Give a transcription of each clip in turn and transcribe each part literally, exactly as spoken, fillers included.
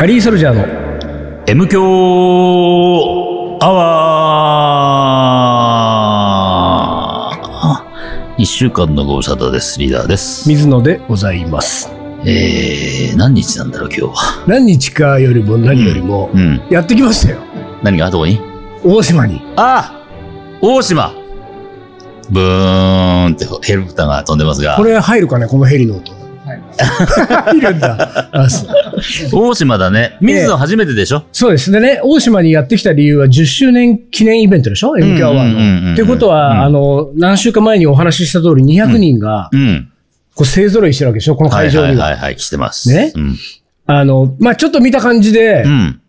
カリーソルジャーの M 強アワー。いっしゅうかんのご無沙汰です。リーダーです。水野でございます。えー、何日なんだろう今日は。何日かよりも何よりも、うんうん、やってきましたよ。何がどこに？大島に。ああ、大島。ブーンってヘリコプターが飛んでますが、これ入るかね、このヘリの音。入るんだ。あ、大島だね。水野初めてでしょ、えー、そうですね。大島にやってきた理由はじゅっしゅうねん記念イベントでしょ、 エムキュー アワーの。ってことは、うん、あの何週か前にお話しした通りにひゃくにんが、うんうん、こう勢ぞろいしてるわけでしょ、この会場には。はいはいはい、はい、してますね、うん、あのまあちょっと見た感じで、うん、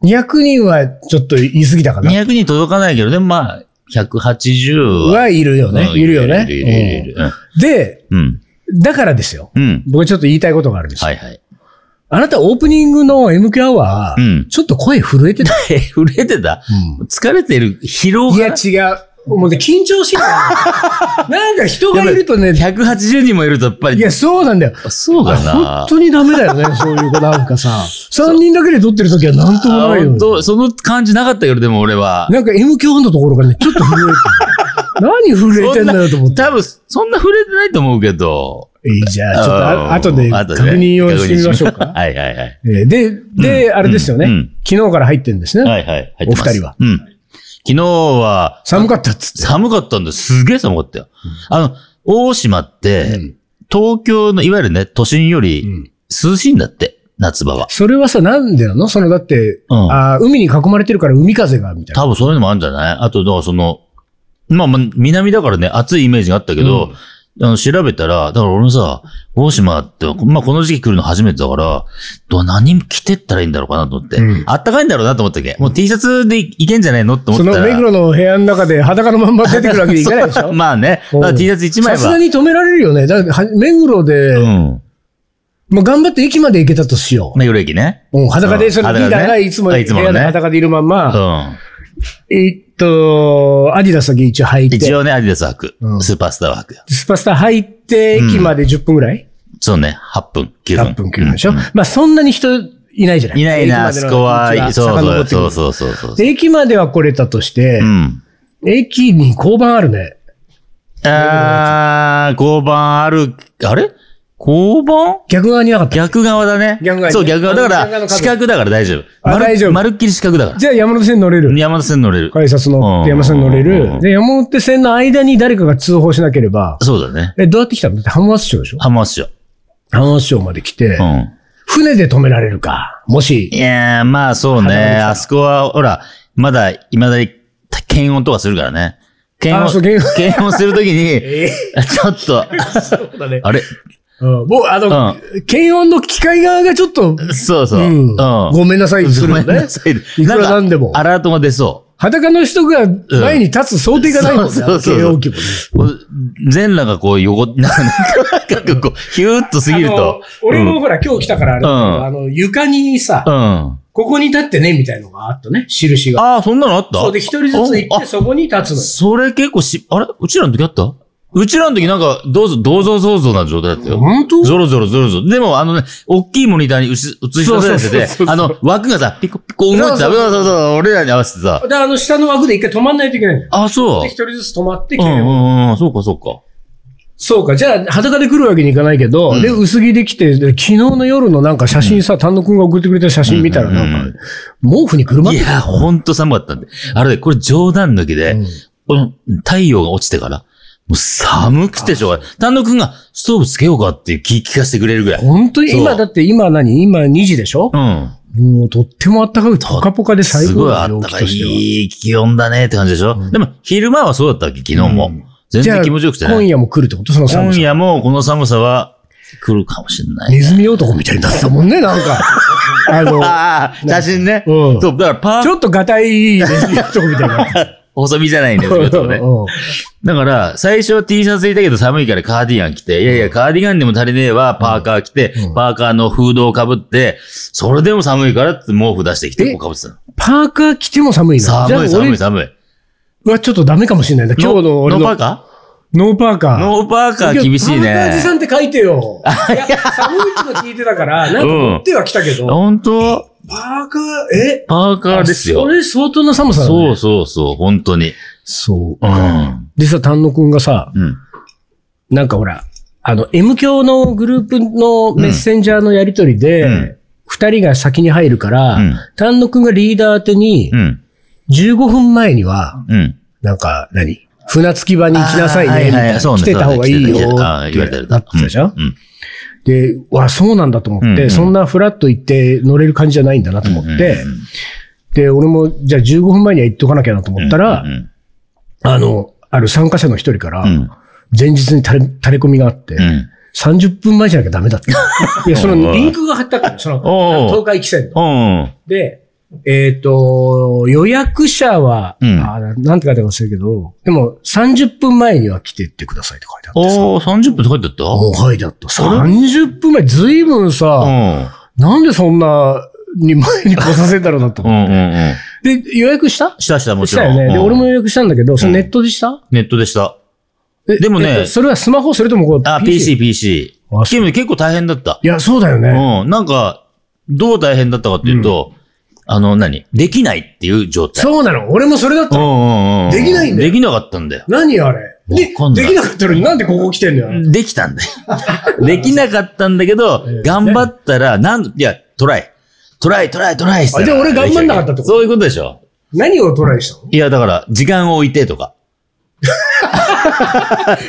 にひゃくにんはちょっと言い過ぎたかな。にひゃくにん届かないけど、でもまあひゃくはちじゅうはいるよね、うん、いるよね、で、うん、だからですよ、うん、僕ちょっと言いたいことがあるんですよ、はいはい、あなたオープニングの エムキュー アワー、うん、ちょっと声震えてた。震えてた、うん、疲れてる、疲労が。いや違う、もうね、緊張してる。なんか人がいるとね。ひゃくはちじゅうにんもいるとやっぱり。いや、そうなんだよ。そうだな。本当にダメだよね、そういう子なんかさ。さんにんだけで撮ってる時はなんともないよ。本当、その感じなかったよ、でも俺は。なんか M 響のところからね、ちょっと震えてる。何震えてんだよと思って。多分、そんな震えてないと思うけど。いいじゃあ、ちょっとあ、後で確認をしてみましょうか。はいはいはい。で、で、うん、あれですよね、うん。昨日から入ってるんですね。はいはい。入ってます。お二人は。うん。昨日は寒かったっつって。寒かったんです。すげえ寒かったよ。うん、あの大島って、うん、東京のいわゆるね都心より涼しいんだって、うん、夏場は。それはさ、なんでなの？そのだって、うん、あ海に囲まれてるから海風がみたいな。多分そういうのもあるんじゃない？あとだからそのまあまあ南だからね暑いイメージがあったけど、うん、あの調べたらだから俺さ大島ってまあこの時期来るの初めてだからどう何着てったらいいんだろうかなと思って、うん、あったかいんだろうなと思ったっけ、もう T シャツでいけんじゃないのって思ったら、その目黒の部屋の中で裸のまんま出てくるわけにいかないでしょ。まあね、だから T シャツいちまいはさすがに止められるよね。だから目黒で、うん、まあ頑張って駅まで行けたとしよう。目黒駅ね、うん、裸でそのリーダーがいつも部屋で裸でいるまんま、うん、えっと、アディダスは一応履いて。一応ね、アディダス履く、うん。スーパースターは履く。スーパースター履いて、駅までじゅっぷんぐらい、うん、そうね、はっぷん、きゅうふん。はっぷん、きゅうふんでしょ、うん、まあ、そんなに人いないじゃない。いないな、あそこは。そうそうそうそうそう。駅までは来れたとして、うん、駅に交番あるね。あー、交番ある、あれ交番？逆側になかった。逆側だね。逆側に。そう、逆側。だから、四角だから大丈夫。あ、大丈夫。まるっきり四角だから。じゃあ山手線乗れる。山手線乗れる。改札乗って山手線乗れる。で、山手線の間に誰かが通報しなければ。そうだね。え、どうやって来たの？だって浜松町でしょ？浜松町。浜松町まで来て、うん、船で止められるか。もし。いやー、まあそうね。あそこは、ほら、まだ、未だに、検温とかするからね。検温、検温するときに、ちょっと、あれうん、もう、あの、うん、検温の機械側がちょっと、そうそう、うんうん、ごめんなさいするのね。ごめんなさい。いくらなんでも。アラートが出そう。裸の人が前に立つ想定がないもんね。そうそうそう。全裸がこう横、なんかこう、ヒューッと過ぎると。俺もほら、うん、今日来たからあれだけど、うん、あの、床にさ、うん、ここに立ってね、みたいのがあったね、印が。ああ、そんなのあった？そうで、一人ずつ行ってそこに立つの。それ結構し、あれうちらの時あった？うちらの時なんか、どうぞ、どうぞ、どうぞな状態だったよ。本当？ゾロゾロゾロゾロ。でも、あのね、大きいモニターに映し出されてて、あの、枠がさ、ピコピコ動いてた。そうそうそう、俺らに合わせてさ。で、あの、下の枠で一回止まんないといけないんだよ。あ、そう。で、一人ずつ止まって、うんうんうん、そうか、そうか。そうか、じゃあ、裸で来るわけにいかないけど、うん、で、薄着で来て、昨日の夜のなんか写真さ、うん、丹野くんが送ってくれた写真見たらなんか、うんうんうんうん、毛布にくるまって。いや、ほんと寒かったんで。あれ、これ冗談抜きで、うん、この太陽が落ちてから、もう寒くてしょうがない。丹野くんがストーブつけようかっていう気聞かせてくれるぐらい。本当に今だって今何今にじでしょ？うん。もうとっても暖かくてポカポカで最高だよ。すごい暖かい。いい気温だねって感じでしょ？うん、でも昼間はそうだったっけ昨日も、うん。全然気持ちよくてね。今夜も来るってことその寒さ。今夜もこの寒さは来るかもしれない、ね。ネズミ男みたいになったもんね、なんか。あのあ写真ね。うん。そう、だからパーちょっとガタイネズミ男みたいな。細身じゃないんですけどね。だから、最初は T シャツ着たけど寒いからカーディガン着て、いやいや、カーディガンでも足りねえわ、パーカー着て、うん、パーカーのフードを被って、それでも寒いからって毛布出してきて、こう被ってたの。パーカー着ても寒いの？寒い、寒い、寒い。うわ、ちょっとダメかもしれないんだ。今日の俺の。ノーパーカー？ノーパーカー。ノーパーカー厳しいね。パーカー持参って書いてよ。いや、寒いの聞いてたから、なんか持っては来たけど。うん、本当パーカー、えパーカーですよ。それ相当な寒さだね。そうそうそう、本当に。そう。うん。でさ、丹野くんがさ、うん、なんかほら、あの、M 響のグループのメッセンジャーのやりとりで、二、うん、人が先に入るから、丹野くんがリーダー宛てに、うん、じゅうごふんまえには、うん、なんか何、船着き場に行きなさいね。はいはいはい、来てた方がいいよ。って言われてたじゃん、うんうん、で、わ、そうなんだと思って、うんうん、そんなフラッと行って乗れる感じじゃないんだなと思って、うんうん、で、俺も、じゃあじゅうごふんまえには行っとかなきゃなと思ったら、うんうん、あの、ある参加者の一人から、うん、前日に垂れ、垂れ込みがあって、うん、さんじゅっぷんまえじゃなきゃダメだって。いや、そのリンクが貼ったから、その、東海汽船の。で、えっ、ー、と、予約者は、うん、あなんて書いてあるか忘れるけど、でもさんじゅっぷんまえには来てってくださいって書いてあってさ。おー、さんじゅっぷんって書いてあった？おー、書いてあった。さんじゅっぷんまえ、ずいぶんさ、うん、なんでそんなに前に来させたろうなと思って。うんうんうん、で、予約したしたした、もちろん。したよね。で、俺も予約したんだけど、それネットでした、うん、ネットでした。でもね、それはスマホそれともこう、あ、ピーシー、ピーシー。結構大変だった。いや、そうだよね。うん、なんか、どう大変だったかっていうと、うんあの何、何できないっていう状態。そうなの。俺もそれだったの。できないんだよ。できなかったんだよ。何あれ。で、できなかったのになんでここ来てんだよ。できたんだよ。できなかったんだけど、頑張ったら、なん、いや、トライ。トライ、トライ、トライしたら。あ、じゃあ俺頑張んなかったってこと？そういうことでしょ。何をトライしたの？いや、だから、時間を置いてとか。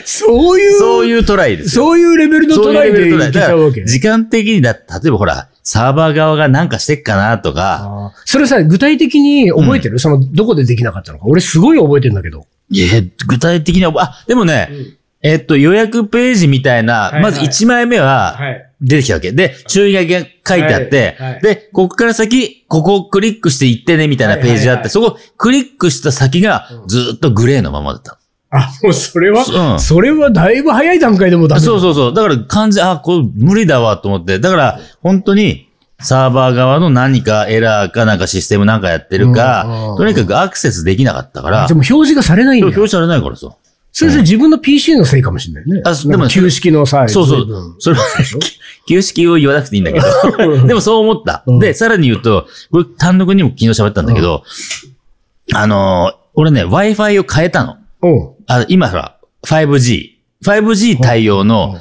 そういう。そういうトライです。そういうレベルのトライでいけちゃうわけ。時間的にだ、例えばほら、サーバー側がなんかしてっかなとか。それさ、具体的に覚えてる、うん、その、どこでできなかったのか。俺すごい覚えてるんだけど。いや、具体的に覚え、あ、でもね、うん、えー、っと、予約ページみたいな、はいはい、まずいちまいめは、出てきたわけ。はい、で、注意書きが書いてあって、はいはい、で、ここから先、ここをクリックしていってね、みたいなページがあって、はいはいはい、そこクリックした先が、ずっとグレーのままだった。あ、もうそれは、うん、それはだいぶ早い段階でもダメだ。そうそうそう。だから完全、あ、これ無理だわと思って。だから本当にサーバー側の何かエラーかなんかシステムなんかやってるか、うん、とにかくアクセスできなかったから。でも表示がされないんだよ。表示されないからさ。それで自分の ピーシー のせいかもしれないね。あ、でも旧式のさ、そうそう。それは旧式を言わなくていいんだけど。でもそう思った。うん、で、さらに言うと、これ単独にも昨日喋ったんだけど、うん、あのー、俺ね、Wi-Fi を変えたの。おあ今さ、ファイブジー。ファイブジー 対応の、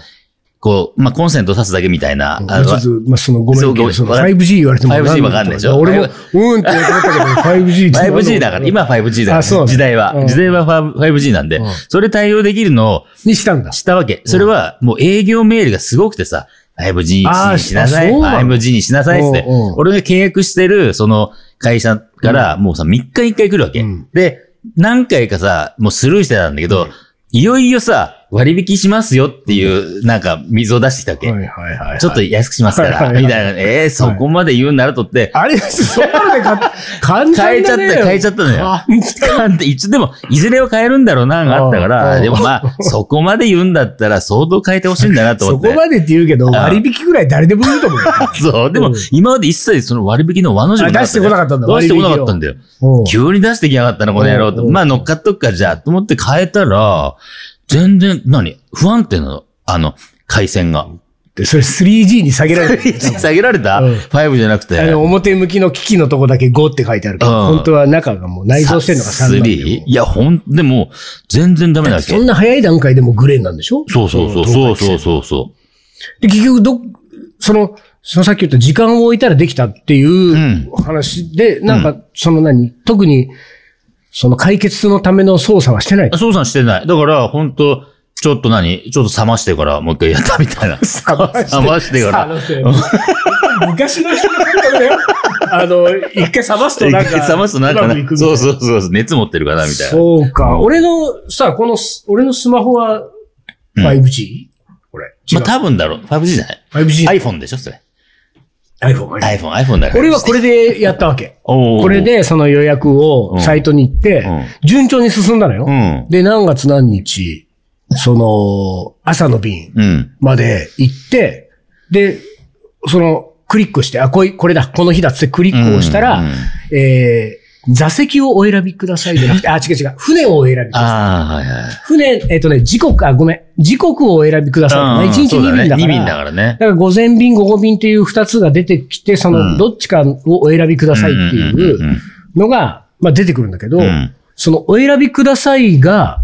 こう、まあ、コンセント挿すだけみたいな。あのちょっと、まあ、その、ごめんなさい。ファイブジー 言われても。ファイブジー わかんないでしょ。俺も、うんって思ったけど、ファイブジー って。ファイブジー だから、今 ファイブジー だから、時代は。時代は ファイブジー なんで、それ対応できるのを、にしたんだ。したわけ。それは、もう営業メールがすごくてさ、ファイブジー にしなさい。ファイブジー にしなさいって。俺が契約してる、その、会社から、もうさ、みっかにいっかい来るわけ。うん、で、何回かさ、もうスルーしてたんだけど、うん、いよいよさ、割引しますよっていう、なんか、水を出してきたわけ、はいはいはいはい。ちょっと安くしますから、はいはいはい、みたいな。えー、そこまで言うんならとって。はい、あれそこまで変えちゃった、変えちゃったのよ。一応でも、いずれは変えるんだろうな、があったから、でもまあ、そこまで言うんだったら、相当変えてほしいんだなと思って。そこまでって言うけど、割引ぐらい誰でも言うと思うよ。そう、でも、今まで一切その割引の輪の字も出してこなかったんだよ。出してこなかったんだよ。急に出してきやがったな、この野郎と。まあ、乗っかっとくか、じゃあ、と思って変えたら、全然、何不安定なのあの、回線が。で、それ スリージー に下げられた。スリージー に下げられた、うん、?ファイブ じゃなくて。あの、表向きの機器のとこだけごって書いてあるけど、うん、本当は中がもう内蔵してるのがさんなんだよ。スリー? いや、ほん、でも、全然ダメだけど。そんな早い段階でもグレーなんでしょそうそうそう。そうそうそうそう。で、結局、ど、その、そのさっき言った時間を置いたらできたっていう話で、うん、なんか、その何、特に、その解決のための操作はしてない。操作してない。だから、ほんと、ちょっと何ちょっと冷ましてから、もう一回やったみたいな。冷ましてから。昔の人の感覚だよ。あの、一回冷ますとなんか。一回冷ますとなんかな。そうそうそう。熱持ってるかなみたいな。そうか。俺の、さ、この、俺のスマホは ファイブジー？ これ。まあ多分だろう。ファイブジー じゃない ?ファイブジー。iPhone でしょそれ。iPhone、iPhone、iPhone だから。俺はこれでやったわけ。これでその予約をサイトに行って、順調に進んだのよ。うん、で、何月何日、その、朝の便まで行って、うん、で、その、クリックして、あ、こい、これだ、この日だってクリックをしたら、うんうんうん、えー、座席をお選びくださいじゃなくて、あ、違う違う。船をお選びください。あはいはい、船、えっとね、時刻、あ、ごめん。時刻をお選びください。いちにちに便だから。に便だからね。だから午前便、午後便っていうふたつが出てきて、そのどっちかをお選びくださいっていうのが、まあ出てくるんだけど、うん、そのお選びくださいが、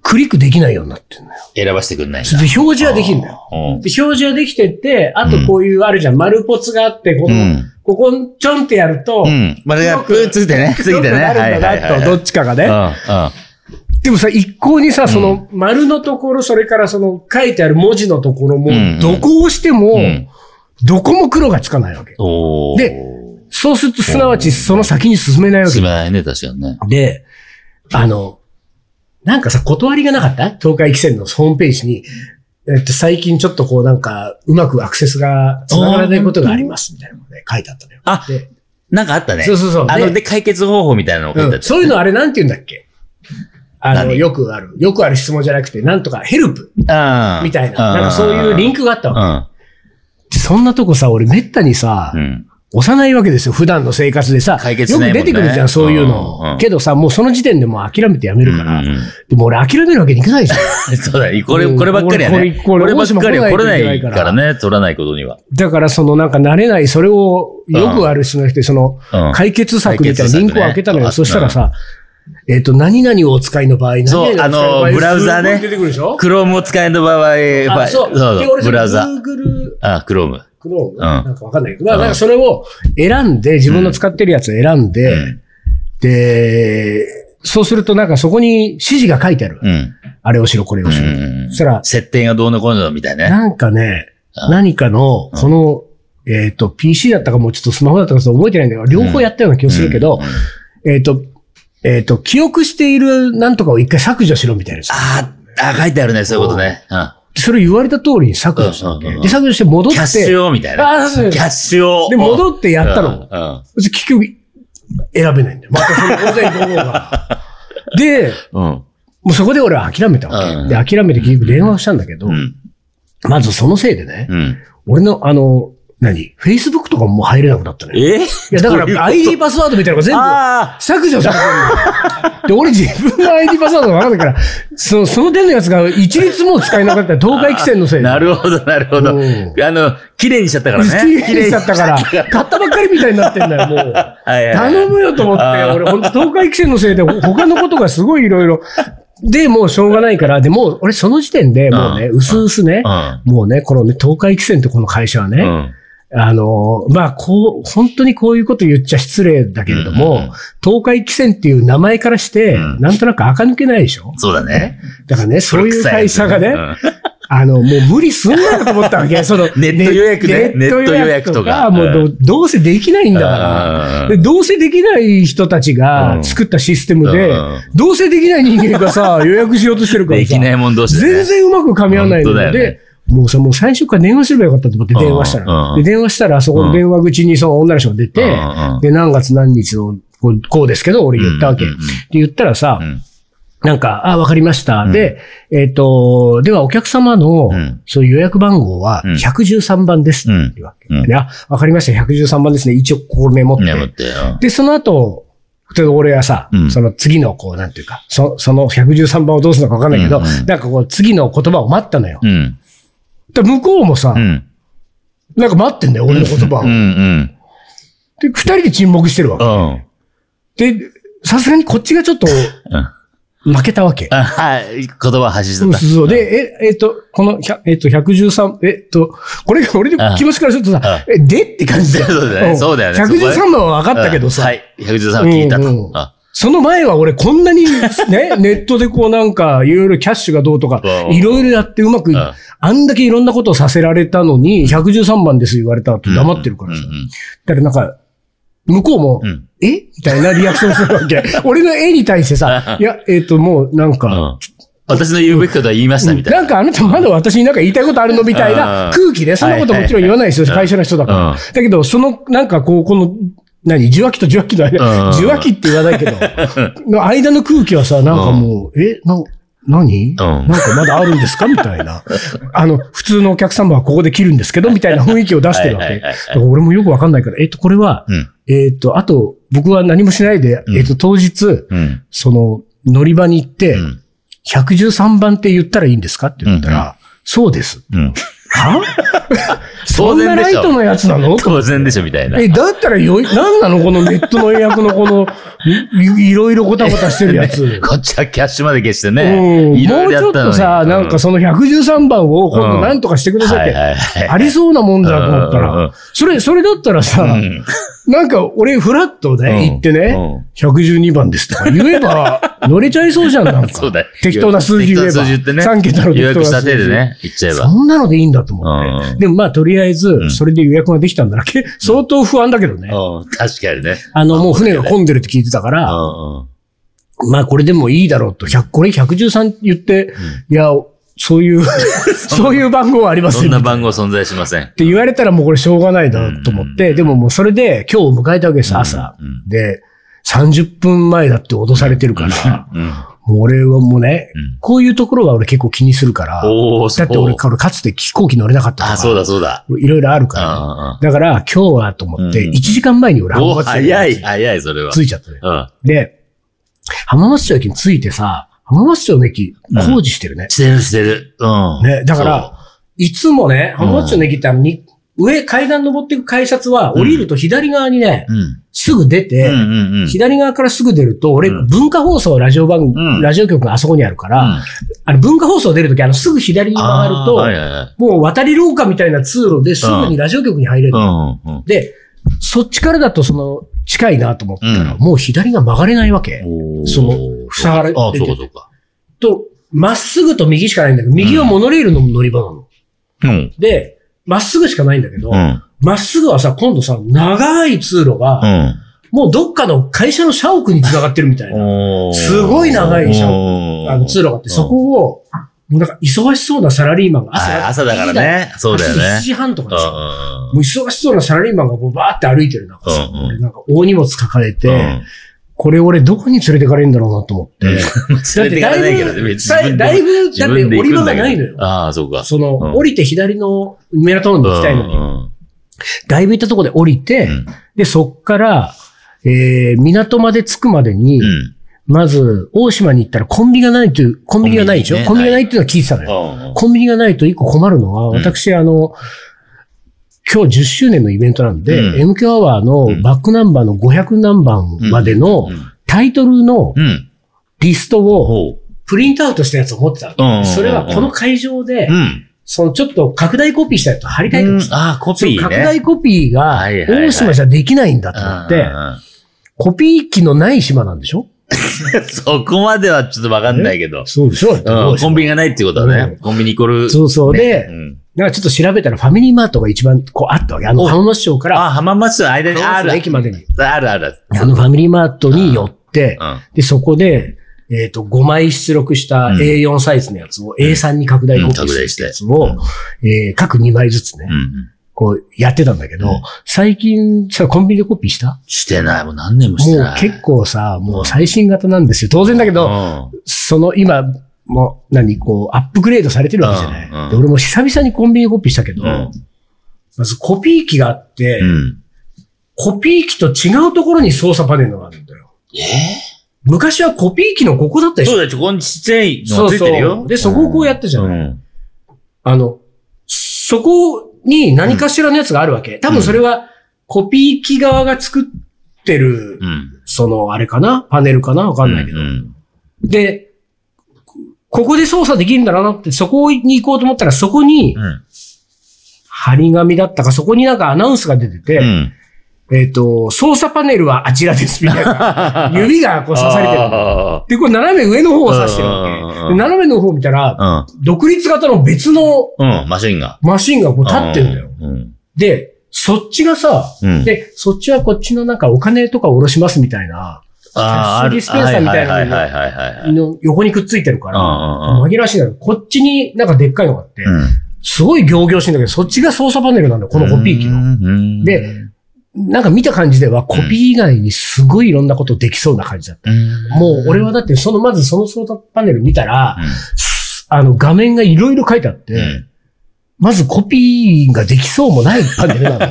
クリックできないようになってんだよ。選ばせてくんないんだ。それで表示はできるんだよ。で表示はできてって、あとこういうあるじゃん、うん、丸ポツがあって、この、うん、ここちょんってやると、うん、まだプーついてね、ついてね。あるんだなと、どっちかがね。でもさ、一向にさ、その丸のところ、それからその書いてある文字のところも、うん、どこをしても、うん、どこも黒がつかないわけ。おーで、そうするとすなわちその先に進めないわけ。進めないね、確かにね。で、あの、なんかさ、断りがなかった東海汽船のホームページに、えっと、最近ちょっとこうなんか、うまくアクセスが繋がらないことがあります、みたいなので書いてあったのよ。あ、なんかあったね。そうそうそう。あの、で、解決方法みたいなのを書いてあった、ねうん。そういうのあれなんて言うんだっけあの、よくある、よくある質問じゃなくて、なんとかヘルプみたいな、なんかそういうリンクがあったわけ。そんなとこさ、俺めったにさ、うん押さないわけですよ。普段の生活でさ、解決ね、よく出てくるじゃん、ね、そういうの、うんうん。けどさ、もうその時点でもう諦めてやめるから。うんうん、でも俺諦めるわけにいかないじゃん。そうだね。これ、こればっかりやね。これ、これ、こればっかりは来れないからね、取らないことには。だからそのなんか慣れない、それをよくある人の人で、その、うん、解決策みたいなリンクを開けたのよ。ね、そしたらさ、えっ、ー、と、何々をお使いの場合、そう、あの、ブラウザーね。Chrome を使いの場合、あそう、そうブラウザー。Google、あ、Chrome。Chrome？ なんかわかんないけど、うん、まあ、なんかそれを選んで、自分の使ってるやつを選んで、うん、で、そうするとなんかそこに指示が書いてある。うん、あれをしろ、これをしろ。うん、そしたら、設定がどうのこうのみたいな。なんかね、うん、何かの、この、うん、えっ、ー、と、ピーシー だったかも、ちょっとスマホだったか覚えてないんだけど、両方やったような気がするけど、うん、えっ、ー、と、えっ、ー、と、記憶しているなんとかを一回削除しろみたいな。ああ、書いてあるね、そういうことね。うん。それ言われた通りに削除したわけ、うんうん、で、削除して戻って。キャッシュをみたいな。ああ、そうキャッシュを。で、戻ってやったの。うんうん、結局、選べないんだよ。またその午前午後が。で、うん、もうそこで俺は諦めたわけ。うん、で、諦めて結局電話したんだけど、うん、まずそのせいでね、うん、俺のあの、何 ?Facebook とかも入れなくなったね。えいや、だから アイディー パスワードみたいなのが全部削除されてる。で、俺自分の アイディー パスワードが分かんないから、その、その点のやつが一律も使えなかったら東海汽船のせいで。なるほど、なるほど。あの、綺麗にしちゃったからね。綺麗にしちゃったから、買ったばっかりみたいになってんだよ、もう。はいはいはい、頼むよと思って、俺ほんと東海汽船のせいで他のことがすごいいろいろ。で、もうしょうがないから、でも俺その時点でもうね、うすうすね、うん、もうね、このね、東海汽船ってこの会社はね、うんあの、まあ、こう、本当にこういうこと言っちゃ失礼だけれども、うんうん、東海汽船っていう名前からして、うん、なんとなく垢抜けないでしょそうだね。だからね、そういう会社がね、うん、あの、もう無理すんなよと思ったわけ。その、ネット予約ね。ネット予約とか。もうど、うん、どうせできないんだから、うんで。どうせできない人たちが作ったシステムで、うん、どうせできない人間がさ、予約しようとしてるからさ。できないもん同士で、ね。全然うまく噛み合わないので、もうさ、もう最初から電話すればよかったと思って電話したら。で、電話したら、そこの電話口にその女の人が出て、で、何月何日の、こうですけど、俺言ったわけ。で、言ったらさ、なんか、あ、わかりました。で、えっと、ではお客様の、そういう予約番号は、ひゃくじゅうさんばんですっていうわけ。あ、わかりました。ひゃくじゅうさんばんですね。一応、これメモって。で、その後、俺はさ、うん、その次のこう、なんていうか、そのひゃくじゅうさんばんをどうするのかわかんないけど、なんかこう、次の言葉を待ったのよ。うん向こうもさ、うん、なんか待ってんだよ、俺の言葉を。うんうん、で、二人で沈黙してるわけ、うん。で、さすがにこっちがちょっと、負けたわけ。うん、はい、言葉はじいてた。そうそう。で、え、えっと、この、えっと、ひゃくじゅうさん、えっと、これが俺の気持ちからするとさ、え、でって感じだよ。そうだね。そうだよね。ひゃくじゅうさんばんは分かったけどさ。はい、ひゃくじゅうさんばん聞いたと。うんうんその前は俺こんなにね、ネットでこうなんかいろいろキャッシュがどうとか、いろいろやってうまく、あんだけいろんなことをさせられたのに、ひゃくじゅうさんばんです言われた後黙ってるからさ。だからなんか、向こうも、うん、えみたいなリアクションするわけ。俺の絵に対してさ、いや、えっ、ー、ともうなんか、うん私の言うべきことは言いましたみたいな。なんかあなたまだ私になんか言いたいことあるのみたいな空気で、そんなこともちろん言わないですよ、会社の人だから。だけど、そのなんかこう、この、何受話器と受話器の間、受話器って言わないけど、の間の空気はさ、なんかもう、え、なんか、何、うん、なんかまだあるんですかみたいな。あの、普通のお客様はここで切るんですけど、みたいな雰囲気を出してるわけ。はいはいはいはい、だから俺もよくわかんないから、えっと、これは、うん、えー、っと、あと、僕は何もしないで、うん、えー、っと、当日、うん、その、乗り場に行って、うん、ひゃくじゅうさんばんって言ったらいいんですかって言ったら、うんうん、そうです。うんはそんなライトのやつなの当然でしょみたいな。え、だったらよい、なんなのこのネットの英訳のこの、い, いろいろごたごたしてるやつ、ね。こっちはキャッシュまで消してね。うん、いろいろやったのに。もうちょっとさ、うん、なんかそのひゃくじゅうさんばんを今度何とかしてくださいって、うんはいはいはい、ありそうなもんだと思ったら、うん、それ、それだったらさ、うん、なんか俺フラッとね、行ってね、うん、ひゃくじゅうにばんですとか言えば、乗れちゃいそうじゃん、なんか。そうだ適当な数字言えば。ね、さんけたの適当な数字。予約した手でね、行っちゃえば。そんなのでいいんだと思って。うん、でもまあ、とりあえず、それで予約ができたんだら、うん、相当不安だけどね。うん、確かにね。あの、もう船が混んでるって聞いてたから、うん、まあ、これでもいいだろうと。ひゃく、これひゃくじゅうさん言って、うん、いや、そういう、そういう番号はありません。そんな番号存在しません。って言われたらもうこれしょうがないだろうと思って、うん、でももうそれで今日を迎えたわけです、朝。うん、で、さんじゅっぷんまえだって脅されてるから、うんうんもう俺はもうね、うん、こういうところは俺結構気にするから、だって俺かつて飛行機乗れなかったから、あ、そうだそうだ。いろいろあるから、だから今日はと思っていちじかんまえに俺浜松町駅に早い早いそれは着いちゃったね、うん。で、浜松町駅に着いてさ、浜松町の駅工事してるね。うん、してるしてる。うん。ね、だからいつもね浜松町の駅ってあのに、うん、上階段登っていく改札は降りると左側にね。うんうんすぐ出て、うんうんうん、左側からすぐ出ると、俺、うん、文化放送ラジオ番組、うん、ラジオ局があそこにあるから、うん、あの文化放送出るとき、あのすぐ左に曲がると、はいはいはい、もう渡り廊下みたいな通路ですぐにラジオ局に入れる、うん。で、そっちからだとその近いなと思ったら、うん、もう左が曲がれないわけ。うん、その塞がれてて。あ、そうかそうか。と、まっすぐと右しかないんだけど、右はモノレールの乗り場なの。うん、で、まっすぐしかないんだけど。うんまっすぐはさ、今度さ、長い通路が、うん、もうどっかの会社の社屋に繋がってるみたいな。すごい長い社屋、あの通路があって、そこを、なんか忙しそうなサラリーマンが朝、はい、朝だからね。そうだよね。しちじはんとかですよ。もう忙しそうなサラリーマンがこうバーって歩いてる中さ、うんうん、なんか大荷物抱えて、うんこれ俺どこに連れてかれるんだろうなと思って。だってだいぶ、だいぶ、だって降り場がないのよ。ああ、そうか。その、うん、降りて左のメラトンに行きたいのに。うんうんだいぶ行ったところで降りて、うん、で、そっから、えー、港まで着くまでに、うん、まず、大島に行ったらコンビニがないという、コンビニがないでしょ、ね、コンビニがないっていうのは聞いてたのよ。コンビニがないと一個困るのは、うん、私、あの、今日じゅっしゅうねんのイベントなんで、うん、エムキュー アワーのバックナンバーのごひゃくなんばんまでのタイトルのリストをプリントアウトしたやつを持ってたの、うん。それはこの会場で、うんそのちょっと拡大コピーしたやつを貼り替えてます。ああ、コピー、ね。拡大コピーが、大島じゃできないんだと思って、はいはいはい、コピー機のない島なんでしょそこまではちょっとわかんないけど。そうでしょ、うん、コンビニがないってことはね。うん、コンビニイコール。そうそう。ね、で、うん、なんかちょっと調べたらファミリーマートが一番こうあったわけ。あの浜松町から。あ、浜松町の間にある。駅までに。あるある。あのファミリーマートに寄って、うん、で、そこで、えっ、ー、と、ごまい出力した エーよん サイズのやつを エーさん に拡大コピーしたやつを、えー、各にまいずつね、こうやってたんだけど、最近さ、コンビニでコピーした?してない。もう何年もしてない。もう結構さ、もう最新型なんですよ。当然だけど、その今、もう何、こう、アップグレードされてるわけじゃない。で俺も久々にコンビニでコピーしたけど、まずコピー機があって、コピー機と違うところに操作パネルがあるんだよ。えー昔はコピー機のここだったでしょそうだよ、ここにちっちゃいのがついてるよ。そうそうで、そこをこうやったじゃない、うん、あの、そこに何かしらのやつがあるわけ。うん、多分それはコピー機側が作ってる、うん、その、あれかなパネルかなわかんないけど、うんうん。で、ここで操作できるんだろうなって、そこに行こうと思ったら、そこに、うん、張り紙だったか、そこになんかアナウンスが出てて、うんえっ、ー、と、操作パネルはあちらです、みたいな。指がこう刺されてる。で、これ斜め上の方を刺してるわけ。で斜めの方を見たら、うん、独立型の別の、うん、マシンが。マシンがこう立ってるんだよ。うん、で、そっちがさ、うん、で、そっちはこっちのなんかお金とかおろしますみたいな、キャッシュディスペンサーみたいなの横にくっついてるから、紛らわしいんだけど、こっちになんかでっかいのがあって、うん、すごい仰々しいんだけど、そっちが操作パネルなんだよ、このコピー機の。で、なんか見た感じではコピー以外にすごいいろんなことできそうな感じだった。うん、もう俺はだってそのまずそのソータパネル見たら、うん、あの画面がいろいろ書いてあって、うん、まずコピーができそうもないパネルなの。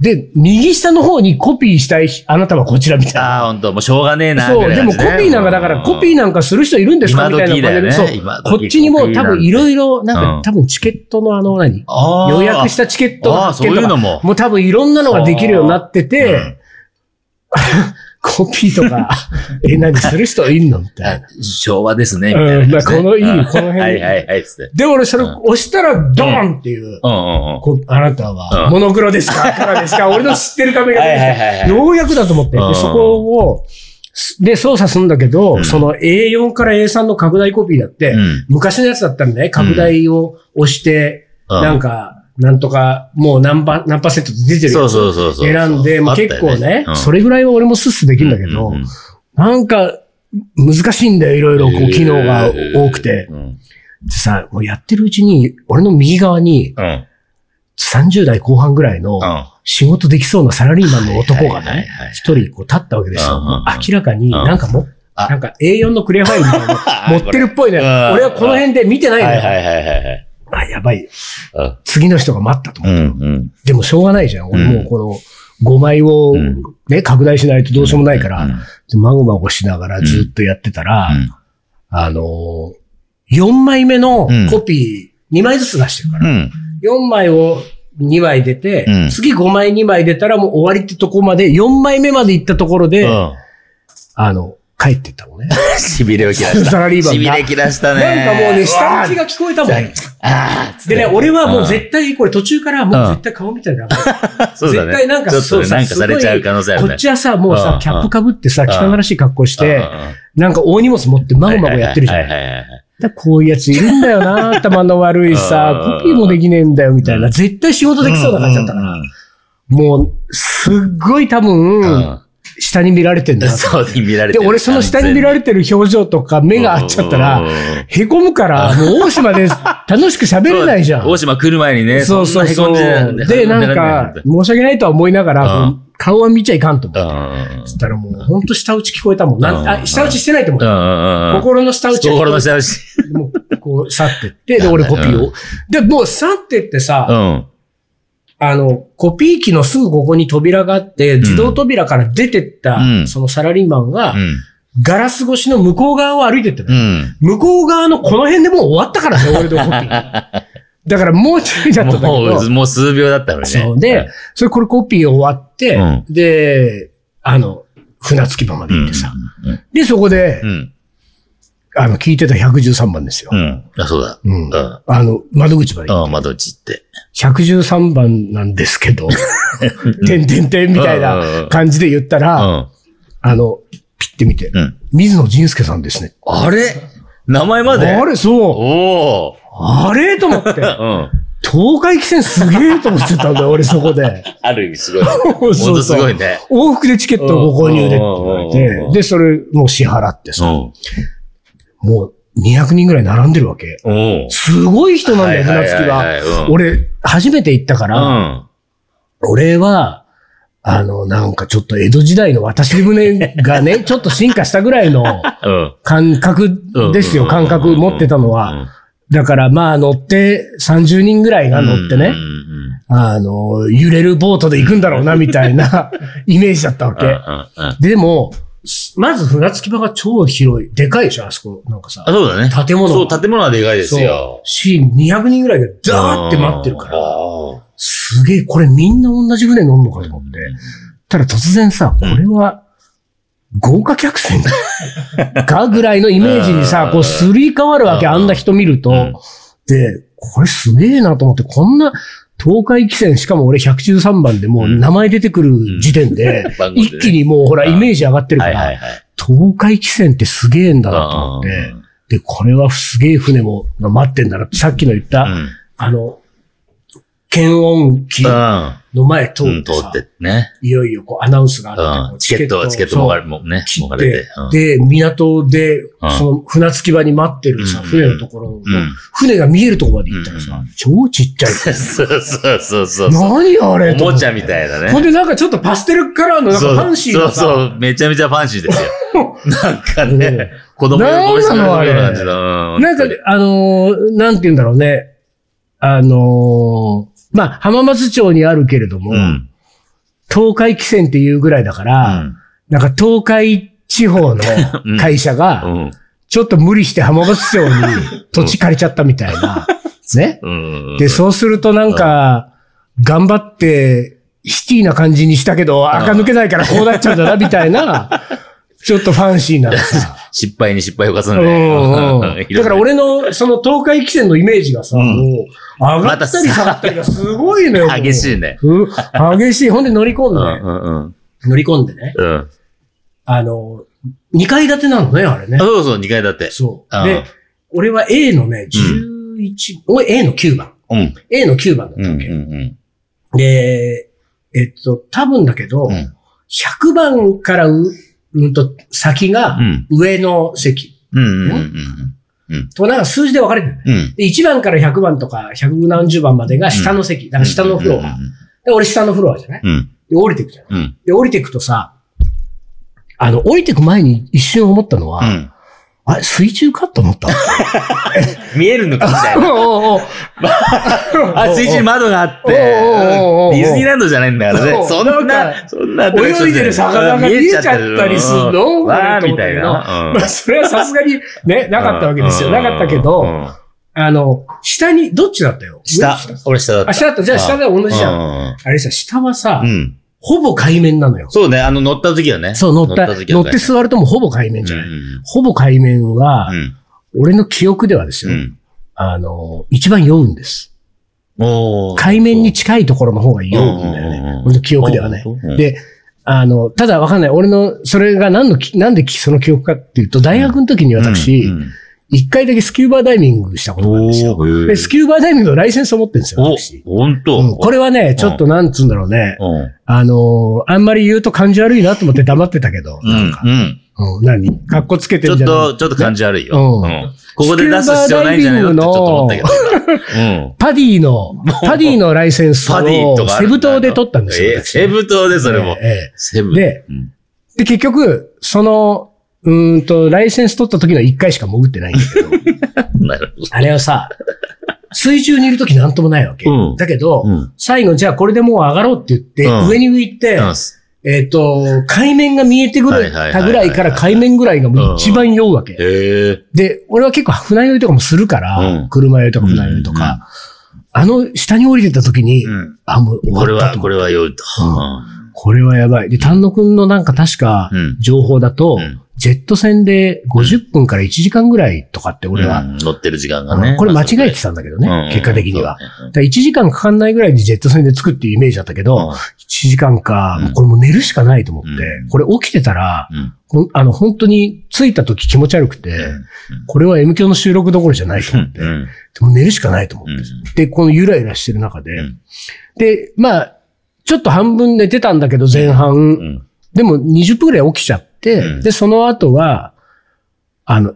で、右下の方にコピーしたいあなたはこちらみたいな。ああ、ほんと、もうしょうがねえな。そう、でもコピーなんかだからコピーなんかする人いるんですかみたいなパネル。そう、こっちにも多分いろいろ、なんか多分チケットのあの何予約したチケットの発券とか、もう多分いろんなのができるようになってて、コピーとか、え、何する人いんのみたいな。昭和ですね、みたいな。うん、まあ、この、いい、この辺。はいはいはい。で、俺、それ押したら、ドーンっていう。あなたは、モノクロですかからですか俺の知ってる画面が。ようやくだと思って。で、そこを、で、操作するんだけど、その エーよん から エーさん の拡大コピーだって、昔のやつだったんでね、拡大を押して、なんか、なんとか、もう何パ、何パーセント出てるやつ選んで、結構ね、それぐらいは俺もスッスできるんだけど、なんか難しいんだよ、いろいろこう機能が多くて。でさ、もうやってるうちに、俺の右側に、さんじゅうだいこう半ぐらいの仕事できそうなサラリーマンの男がね、一人こう立ったわけですよ。明らかになんかも、なんか エーよん のクリアファイルみたいなの持ってるっぽいね。俺はこの辺で見てないのよ。あ、やばい。次の人が待ったと思った、うんうん、でもしょうがないじゃん。俺もうこのごまいをね、うん、拡大しないとどうしようもないから、まごまごしながらずっとやってたら、うん、あのー、よんまいめのコピーにまいずつ出してるから、うん、よんまいをにまい出て、うん、次ごまいにまい出たらもう終わりってとこまで、よんまいめまで行ったところで、うん、あの、帰ってったもんね。痺れを切らした。サラリーマンが。痺れ切らしたね。なんかもうね、下打ちが聞こえたもん。ああ。でね、俺はもう絶対、これ途中からもう絶対顔みたいな。そうだね。絶対なんか、そうさ、なんかされちゃう可能性あるね。こっちはさ、もうさ、キャップ被ってさ、汚らしい格好して、なんか大荷物持ってまごまごやってるじゃん。だこういうやついるんだよな、頭の悪いさ、コピーもできねえんだよみたいな。絶対仕事できそうな感じだったから。もう、すっごい多分、下に見られてんだ。そうに見られてる。で、俺その下に見られてる表情とか目が合っちゃったら、へこむから、もう大島で楽しく喋れないじゃん。大島来る前にね、そうそうそう。で、なんか、申し訳ないとは思いながら、顔は見ちゃいかんと思って。そしたらもう、ほんと下打ち聞こえたもん。下打ちしてないと思う。心の下打ち。心の下打ち。もう、こう、去ってって、で、俺コピーを。で、もう去ってってさ、あの、コピー機のすぐここに扉があって、自動扉から出てった、そのサラリーマンが、ガラス越しの向こう側を歩いてった、ね。向こう側のこの辺でもう終わったからね、俺のコピー。だからもうちょいだったんだけど。もう、もう数秒だったのね。そうで、それこれコピー終わって、で、あの、船着き場まで行ってさ。で、そこで、あの、聞いてたひゃくじゅうさんばんですよ。うん。あ、そうだ。うん。あの、窓口まで行って。ああ、窓口って。ひゃくじゅうさんばんなんですけど、てんてんてんみたいな感じで言ったら、あの、ピッて見て、水野仁介さんですね。あれ名前まであれそう。あれと思って。東海汽船すげえと思ってたんだよ、俺そこで。ある意味すごい。ほんとすごいね。往復でチケットをご購入でって言われて、で、それもう支払ってさ。もうにひゃくにんぐらい並んでるわけ。すごい人なんだよ、船着きは。俺、初めて行ったから、うん、俺は、あの、なんかちょっと江戸時代の渡し船がね、ちょっと進化したぐらいの感覚ですよ、感覚持ってたのは。だから、まあ乗って、さんじゅうにんぐらいが乗ってね、あの、揺れるボートで行くんだろうな、みたいなイメージだったわけ。でも、まず船着き場が超広い。でかいでしょあそこ。なんかさ。あ、そうだね。建物。そう、建物はでかいですよ。し、にひゃくにんぐらいがザーって待ってるから。すげえ、これみんな同じ船乗んのかと思って。ただ突然さ、これは、豪華客船かぐらいのイメージにさ、こうすり替わるわけ。あんな人見ると。で、これすげえなと思って、こんな、東海汽船、しかも俺ひゃくじゅうさんばんでもう名前出てくる時点で、一気にもうほらイメージ上がってるから、東海汽船ってすげえんだなと思って、で、これはすげえ船も待ってんだなって、さっきの言った、あの、検温機の前通ってさ、うんうん、通ってね、いよいよこうアナウンスがあって、うん、チケット、チケットもね、もがれて、うん、で、港で、その船着き場に待ってるさ、うん、船のところの、うん、船が見えるところまで行ったらさ、うん、超ちっちゃい。そうそうそうそう。何あれおもちゃみたいなね。ほんでなんかちょっとパステルカラーのなんかファンシーなさ。そうそうそう、めちゃめちゃファンシーですよ。なんかね、子供喜びそうな感じだな。なんか、あのー、なんて言うんだろうね。あのー、まあ、浜松町にあるけれども、うん、東海汽船っていうぐらいだから、うん、なんか東海地方の会社が、うん、ちょっと無理して浜松町に土地借りちゃったみたいな、うん、ね、うん。で、そうするとなんか、うん、頑張ってシティな感じにしたけど、垢抜けないからこうなっちゃうんだな、みたいな、ちょっとファンシーなさ。失敗に失敗を重ねて。だから俺のその東海汽船のイメージがさ、うん、もう上がったり下がったりがすごいのよ。激しいね。激しい。ほんで乗り込んで、うんうん、乗り込んでね、うん。あの、にかい建てなのね、あれね。そうそう、にかい建て。そう。で、俺は A のね、じゅういち、うん、俺 A のきゅうばん、うん。A のきゅうばんだったわけ、うんうんうん。で、えっと、多分だけど、うん、ひゃくばんからう、うんと、先が、上の席。うん。うんうんうんうん、と、なんか数字で分かれてる、ね、うん。で、いちばんからひゃくばんとか、ひゃくなんじゅうばんまでが下の席。うん、だから下のフロア、うんうんうん。で、俺下のフロアじゃない、うん、で、降りてくじゃない、うん、で、降りてくとさ、あの、降りてく前に一瞬思ったのは、うん、あれ、水中かと思った見えるのかみたいな。あ、水中に窓があって、ディズニーランドじゃないんだからね。そんな、そんな、泳いでる魚が見えちゃったりするのわーみたいな。まあ、それはさすがにね、なかったわけですよ。なかったけど、あの、下に、どっちだったよ。下。俺下だった。あ、下だった。じゃあ下で同じじゃん。あれさ、下はさ、ほぼ海面なのよ。そうね、あの乗った時はね。そう、乗った、乗った時はね、乗って座るともほぼ海面じゃない。うんうん、ほぼ海面は、うん、俺の記憶ではですよ、うん、あの、一番酔うんです。おー。海面に近いところの方が酔うんだよね。俺の記憶ではね。で、あの、ただわかんない。俺の、それが何の、なんでその記憶かっていうと、大学の時に私、うんうんうん、一回だけスキューバーダイビングしたことがあるんですよ。でスキューバーダイビングのライセンスを持ってるんですよ、私。本当、うん、これはね、ちょっとなんつうんだろうね。うん、あのー、あんまり言うと感じ悪いなと思って黙ってたけど。なんかうん。うん。何かっこつけてるんじゃないちょっと、ちょっと感じ悪いよ。うん。うん、ここで出す必要ないんじゃないのってちょっと思ったけど。うん、パディの、パディのライセンスをセブ島で取ったんですよ。えー、セブ島でそれも。えーえー、セブで、うん、で、結局、その、うーんと、ライセンス取った時のいっかいしか潜ってないんだけど。なるほど。あれはさ、水中にいる時なんともないわけ。うん、だけど、うん、最後、じゃあこれでもう上がろうって言って、うん、上に浮いて、うん、えっ、ー、と、海面が見えてくるたぐらいから海面ぐらいがもう一番酔うわけ。うん、で、俺は結構船酔いとかもするから、うん、車酔いとか船酔いとか、うん、あの、下に降りてた時に、うん、あ、もう終わったと思って。これは、これは酔うと。うん、これはやばい。で、丹野くんのなんか確か、情報だと、うんうんジェット船でごじゅっぷんからいちじかんぐらいとかって俺は、うん、乗ってる時間がね。これ間違えてたんだけどね、まあ、結果的には。うん、だいちじかんかかんないぐらいでジェット船で着くっていうイメージだったけど、うん、いちじかんか、うん、これもう寝るしかないと思って、うん、これ起きてたら、うん、あの本当に着いた時気持ち悪くて、うん、これは エム 響の収録どころじゃないと思って、うん、でも寝るしかないと思って、うん、で、このゆらゆらしてる中で、うん、で、まあ、ちょっと半分寝てたんだけど前半、うん、でもにじゅっぷんぐらい起きちゃって、で, で、その後は、あの、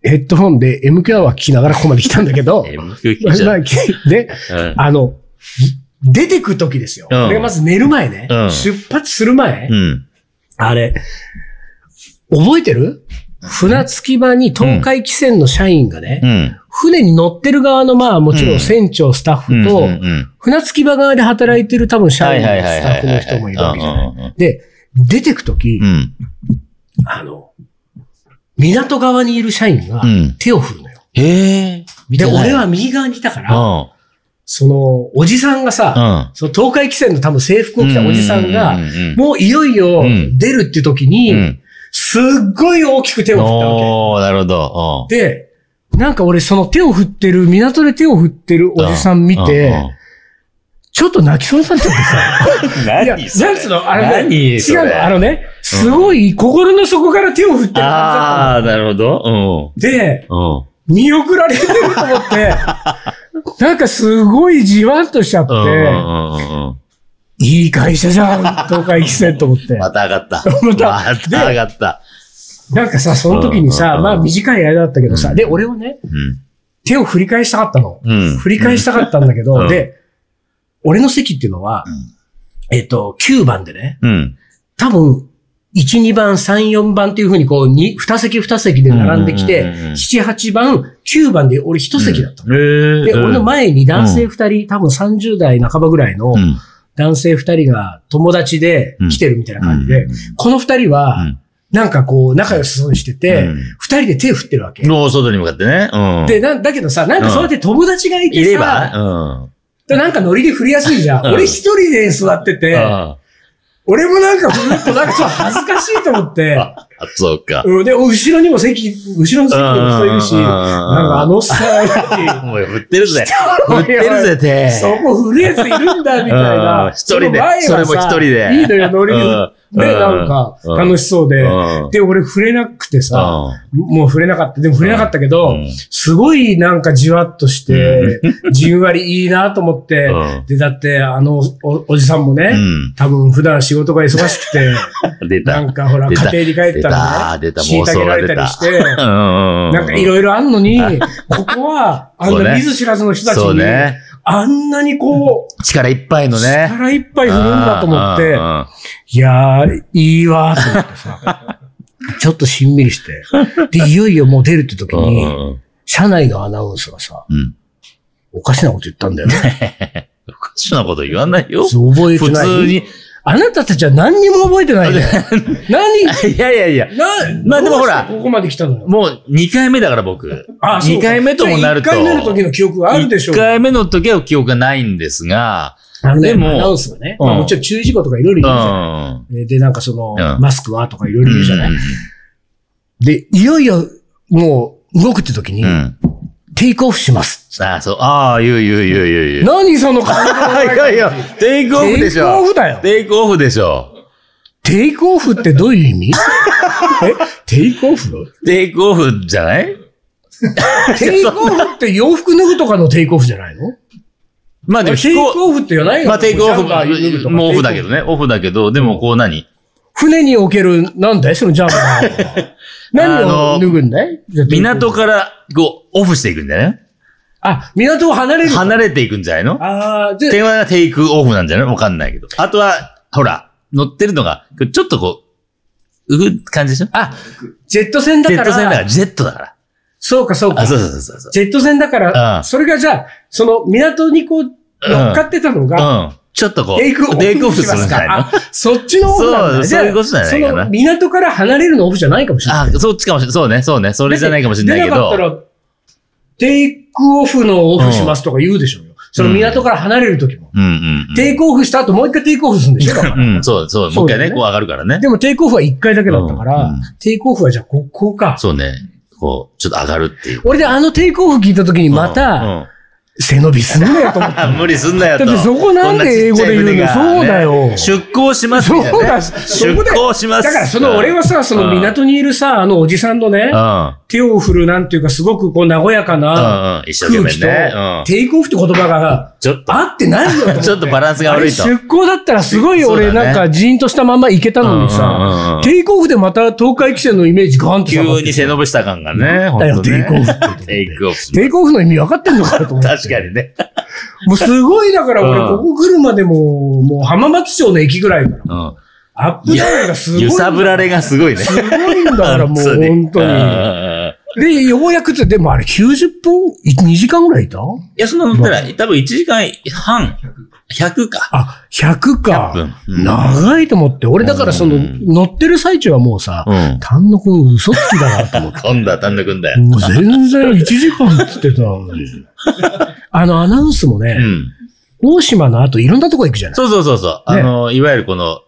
ヘッドホンで エム キュー は聞きながらここまで来たんだけど、で、うん、あの、出てく時ですよ。うん、まず寝る前ね、うん、出発する前、うん、あれ、覚えてる？船着き場に東海汽船の社員がね、うん、船に乗ってる側のまあもちろん船長スタッフと、うんうんうん、船着き場側で働いてる多分社員のスタッフの人もいるわけじゃない。で、出てく時、うんあの、港側にいる社員が手を振るのよ。うん、へー。で、俺は右側にいたから、うん、その、おじさんがさ、うん、その東海汽船の多分制服を着たおじさんが、うんうんうんうん、もういよいよ出るっていう時に、うん、すっごい大きく手を振ったわけ。おー、なるほど。で、なんか俺その手を振ってる、港で手を振ってるおじさん見て、うんうんちょっと泣きそうになっちゃってさ。何それ？なんつうの？あれね。違うの。あのね、すごい心の底から手を振ってる感じだった。ああ、なるほど。うん、で、うん、見送られてると思って、なんかすごいじわんとしちゃって、うんうんうんうん、いい会社じゃん、東海汽船と思って。また上がった。また上がった。なんかさ、その時にさ、うん、まあ短い間だったけどさ、うん、で、俺はね、うん、手を振り返したかったの、うん。振り返したかったんだけど、うん、で、俺の席っていうのは、うん、えっと、きゅうばんでね、うん、多分、いち、にばん、さん、よんばんっていう風にこう、に、に席に席で並んできて、うんうんうん、なな、はちばん、きゅうばんで俺いち席だったの、うん。で、俺の前に男性ふたり、うん、多分さんじゅう代半ばぐらいの男性ふたりが友達で来てるみたいな感じで、うんうん、このふたりは、うんなんかこう、仲良しそうにしてて、うん、二人で手振ってるわけ。もう外に向かってね。うん、でな、だけどさ、なんかそうやって友達がいてさ、うん、いれば、うん、なんかノリで振りやすいじゃん。うん、俺一人で座ってて、うん、俺もなんかずっとなんかちょっと恥ずかしいと思って。あ、そうか。うん、で、後ろにも席、後ろの席にも人いるし、うん、なんかあのさ、もう振ってるぜ。振ってるぜて。そこ振るやついるんだ、みたいな。うん、一人でそ。それも一人で。いいのよ、ノリで。うんで、なんか、楽しそうで、うん。で、俺触れなくてさ、うん、もう触れなかった。でも触れなかったけど、うん、すごいなんかじわっとして、うん、じんわりいいなと思って、うん、で、だって、あのお、おじさんもね、うん、多分普段仕事が忙しくて、出たなんかほら、家庭に帰ったらね、虐げられたりして、うん、なんかいろいろあんのに、ここは、あんな見ず知らずの人たちに、ね、あんなにこう、力いっぱいのね。力いっぱい振るんだと思って、いやー、いいわーと思ってさ、ちょっとしんみりして、で、いよいよもう出るって時に、社内のアナウンスがさ、うん、おかしなこと言ったんだよね。おかしなこと言わないよ。覚えてない。普通に。あなたたちは何にも覚えてないね。何いやいやいや。な、まあでもほら。ここまで来たのよ。もうにかいめだから僕。あ、そう。にかいめともなると。いっかいめの時の記憶があるでしょう。いっかいめの時は記憶がないんですが。あのね、でも。アナウンスがね。うん、まあもちろん注意事項とかいろいろ言うじゃない、うん、で、なんかその、うん、マスクはとかいろいろ言うじゃない、うん、で、いよいよもう動くって時に、うん、テイクオフします。ああ、そう。ああ、言う言う言う言う言う。何その感じ。いやいや、テイクオフでしょ。テイクオフだよ。テイクオフでしょ。テイクオフってどういう意味えテイクオフテイクオフじゃないテイクオフって洋服脱ぐとかのテイクオフじゃないのまあでも、テイクオフって言わないよ。まあテイクオフが、もうオフだけどね。オフだけど、でもこう何船における、なんだいそのジャンパー。何を脱ぐんだい港から、こう、オフしていくんだよね。あ、港を離れる離れていくんじゃないのああ、で。電話がテイクオフなんじゃないわかんないけど。あとは、ほら、乗ってるのが、ちょっとこう、うぐ感じでしょあ、ジェット船だから。ジェット船だから、ジェットだから。そうか、そうか。あ、そうそうそうそう。ジェット船だから、うん、それがじゃあ、その港にこう、乗っかってたのが、うんうん、ちょっとこう、テイクオフしますか。そっちのオフなんだね。そう、そういうことじゃないかな。その港から離れるのオフじゃないかもしれない。あ、そっちかもしれない。そうね、そうね。それじゃないかもしれないけど。テイクオフのオフしますとか言うでしょうよ。うん、その港から離れるときも、うんうんうん。テイクオフした後もう一回テイクオフするんでしょだから、うん、そうそう。もう一回ね、こう上がるからね。でもテイクオフは一回だけだったから、うんうん、テイクオフはじゃあここか。そうね。こう、ちょっと上がるっていう。俺であのテイクオフ聞いたときにまた、うんうん、背伸びすんなよと思った。無理すんなよと。だってそこなんで英語で言うの、ね、そうだよ。出港しますみたいな、ね。そうだ。出港します。だからその俺はさ、その港にいるさ、あのおじさんのね、うん、手を振るなんていうかすごくこう和やかな空気と、テイクオフって言葉がちょっと合ってないよと思って。ちょっとバランスが悪いと。出港だったらすごい俺なんかじーんとしたまんま行けたのにさ、うんうんうん、テイクオフでまた東海汽船のイメージガーンと下がって急に背伸びした感がね。だよ、ね、テイクオフって。テイクオフ。テイクオフの意味分かってんのかなと思って。確かにね。もうすごいだから俺ここ来るまでも、もう浜松町の駅ぐらいから、うん、アップダウンがすごい。揺さぶられがすごいね。すごいんだからもう本当に。で、ようやくつ、でもあれきゅうじゅっぷん ?にじかんぐらいいた？いや、そんなのったら、多分いちじかんはん。ひゃくか。あ、ひゃくか。ひゃっぷん。長いと思って。俺だからその、乗ってる最中はもうさ、うん、丹野くん嘘つきだなと思って。今度は丹野くんだよ。もう全然いちじかんっつってたのに。あのアナウンスもね、うん、大島の後いろんなとこ行くじゃない。そうそうそうそう。ね、あの、いわゆるこの、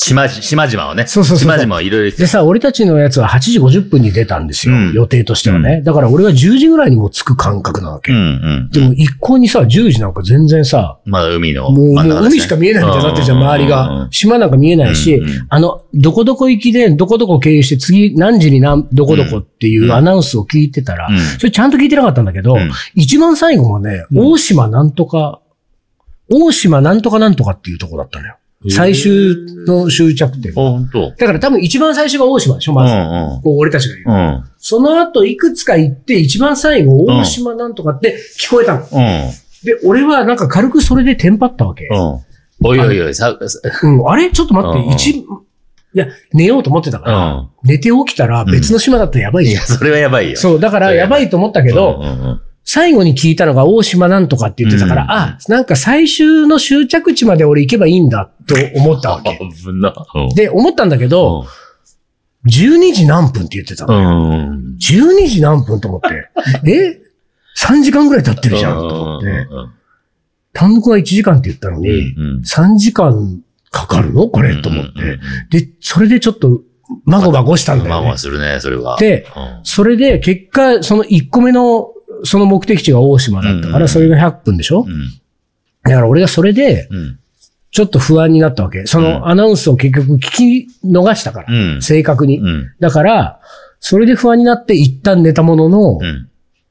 島々、島々をね。そうそうそう。島々をいろいろ。でさ、俺たちのやつははちじごじゅっぷんに出たんですよ。うん、予定としてはね、うん。だから俺がじゅうじぐらいにもう着く感覚なわけ。うんうん、でも一向にさ、じゅうじなんか全然さ、まだ海の。もう、もう海しか見えないみたいになってるじゃん、周りが。島なんか見えないし、うんうん、あの、どこどこ行きで、どこどこ経由して、次何時に何、どこどこっていうアナウンスを聞いてたら、うん、それちゃんと聞いてなかったんだけど、うん、一番最後はね、大島なんとか、大島なんとかなんとかっていうとこだったのよ。最終の終着点。あ、本当。だから多分一番最初が大島でしょ、まず。うんうん、こう俺たちが言う、うん。その後いくつか行って、一番最後、大島なんとかって聞こえたの、うん。で、俺はなんか軽くそれでテンパったわけ。うん、おいおいおい、さ、うん、あれちょっと待って、うんうん、一、いや、寝ようと思ってたから、うん、寝て起きたら別の島だったらやばいじゃん。うん、いや、それはやばいよ。そう、だからやばいと思ったけど、うんうんうん、最後に聞いたのが大島なんとかって言ってたから、うん、あ、なんか最終の終着地まで俺行けばいいんだと思ったわけ。で、思ったんだけど、うん、じゅうにじ何分って言ってたのよ、うん。じゅうにじ何分と思って。え ?さんじかんぐらい経ってるじゃんと思って。単独はいちじかんって言ったのに、うん、さんじかんかかるのこれ、うん、と思って。で、それでちょっと、まごまごしたんだよね。まごまごするね、それは。で、うん、それで結果、そのいっこめの、その目的地が大島だったから、それがひゃっぷんでしょ、うんうん、だから俺がそれで、ちょっと不安になったわけ。そのアナウンスを結局聞き逃したから、うん、正確に、うん。だから、それで不安になって一旦寝たものの、うん、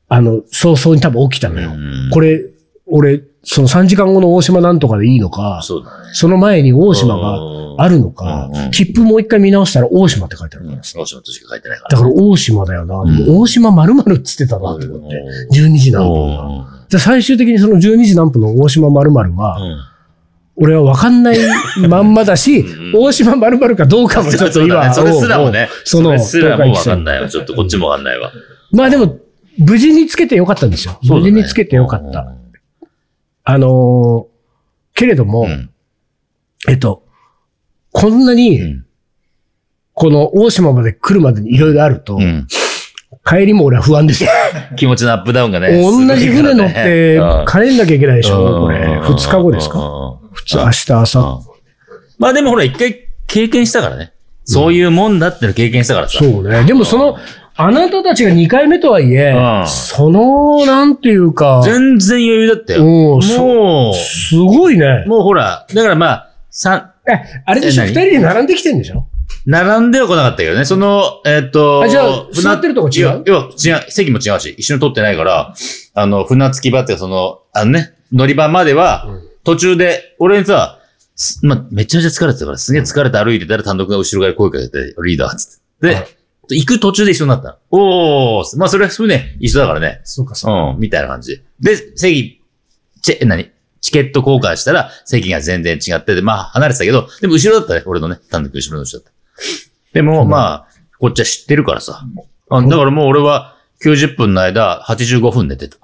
あの、早々に多分起きたのよ。うん、これ、俺、そのさんじかんごの大島なんとかでいいのか、そうだね、その前に大島があるのか、切符もう一回見直したら大島って書いてあるから、うん、大島としか書いてないから。だから大島だよな。うん、大島〇〇っつってたなって思って、じゅうにじ何分が。で最終的にそのじゅうにじ何分の大島〇〇は、うん、俺は分かんないまんまだし、うん、大島〇〇かどうかもちょっと今、それすらもね、その、それすらも分かんないわ。ちょっとこっちも分かんないわ。まあでも、無事につけてよかったんですよ。無事につけてよかった。あのー、けれども、うん、えっと、こんなに、うん、この大島まで来るまでにいろいろあると、うん、帰りも俺は不安ですよ。気持ちのアップダウンがね。同じ船乗って帰んなきゃいけないでしょ、これ。ふつかごですか？普通、明日、明後日。まあでもほら、一回経験したからね。そういうもんだっての経験したからさ。うん、そうね。でもその、あなたたちがにかいめとはいえ、うん、その、なんていうか。全然余裕だったよ。もう、すごいね。もうほら、だからまあ、さん、え、あれでしょ、二人で並んできてんでしょ？並んでは来なかったけどね、その、えー、っと。あ、じゃあ、座ってるとこ違う？いや、違う、席も違うし、一緒に取ってないから、あの、船着き場ってその、あのね、乗り場までは、途中で、俺にさ、まあ、めちゃめちゃ疲れてたから、すげえ疲れて歩いてたら単独が後ろから声かけて、リーダーつって。で、行く途中で一緒になった。おー、まあそれはそうね、一緒だからね。そうかそうか。うん、みたいな感じ。で、席、チェ、何チケット交換したら、席が全然違ってて、まあ離れてたけど、でも後ろだったね、俺のね、単独後ろの人だった。でも、うん、まあ、こっちは知ってるからさ。あ、だからもう俺はきゅうじゅっぷんの間、はちじゅうごふん寝てた。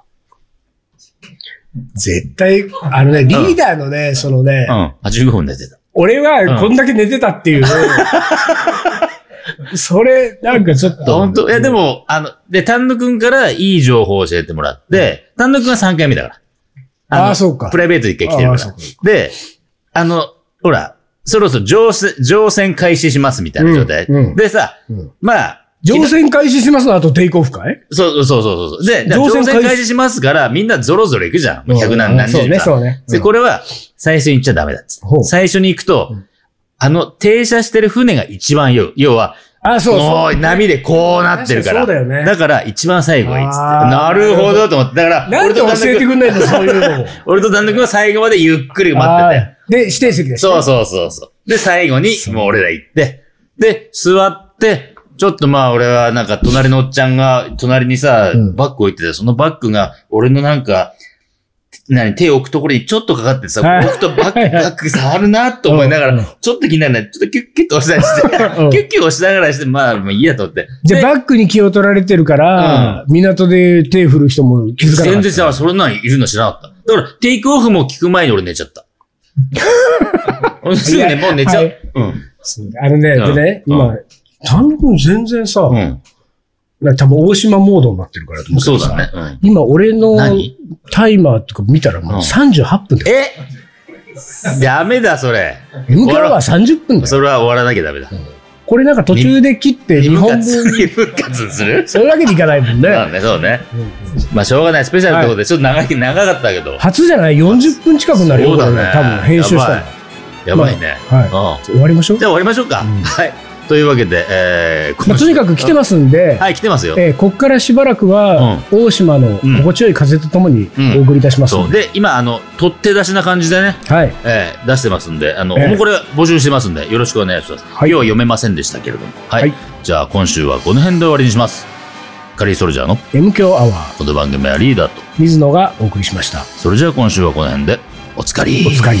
絶対、あのね、リーダーのね、うん、そのね、うん、はちじゅうごふん寝てた。俺はこんだけ寝てたっていうのを、うんそれ、なんかちょっと。本当いや、でも、あの、で、丹野くんからいい情報を教えてもらって、丹野くんはさんかいめだから。ああ、そうか。プライベート一回来てるから。そうかで、あの、ほら、そろそろ乗船、乗船開始しますみたいな状態。うんうん、でさ、うん、まあ、乗船開始しますの後テイクオフかい？そうそうそうそう。で、乗船開始しますから、みんなゾロゾロ行くじゃん。ひゃく何何十人か。そうね、そうね。で、これは、最初に行っちゃダメだっつって。最初に行くと、うんあの、停車してる船が一番よ、要は、あ、そうそう。波でこうなってるから。そうだよね。だから、一番最後がいいっつって。なるほどと思って。だから、なんで教えてくんないんだ、そういうの。俺と丹野くんは最後までゆっくり待ってて。で、指定席でした。そうそうそうそう。で、最後に、もう俺ら行って。で、座って、ちょっとまあ俺はなんか、隣のおっちゃんが、隣にさ、うん、バッグ置いてて、そのバッグが、俺のなんか、何手を置くところにちょっとかかってさ、僕とバック、バック触るなと思いながら、ちょっと気になるね。ちょっとキュッキュッと押したりして、キュッキュッ押しながらして、まあ、もういいやと思って。じゃバックに気を取られてるから、うん、港で手振る人も気づかなかった。全然さ、それなんいるの知らなかった。だから、テイクオフも聞く前に俺寝ちゃった。すぐね、もう寝ちゃう。はいうん、あのね、うん、でね、うん、今、丹野くん全然さ、うん多分大島モードになってるからと思う。そうだね、うん。今俺のタイマーとか見たらもうさんじゅうはっぷんだよ。えダメだそれ。有効はさんじゅっぷんだよ。それは終わらなきゃダメだ、うん。これなんか途中で切ってにほんぶん復活するそういうわけにいかないもんね。まあね、そうね、まあしょうがない。スペシャルってことでちょっと長い、はい、長かったけど初じゃない。よんじゅっぷん近くになるよ、ね、多分編集したらやばいね、まあはい、うん、終わりましょう。じゃあ終わりましょうか、うん、はい。というわけで、えーまあ、とにかく来てますんで、はい、来てますよ、えー、ここからしばらくは、うん、大島の心地よい風とともにお送りいたします、うんうん。で今あの取って出しな感じでね、はい、えー、出してますんで、あの、えー、もうこれ募集してますんでよろしくお願いします、はい。よう読めませんでしたけれども、はい、はい、じゃあ今週はこの辺で終わりにします。カリーソルジャーの M 強アワー、この番組はリーダーと水野がお送りしました。それじゃあ今週はこの辺でおつかりおつかり。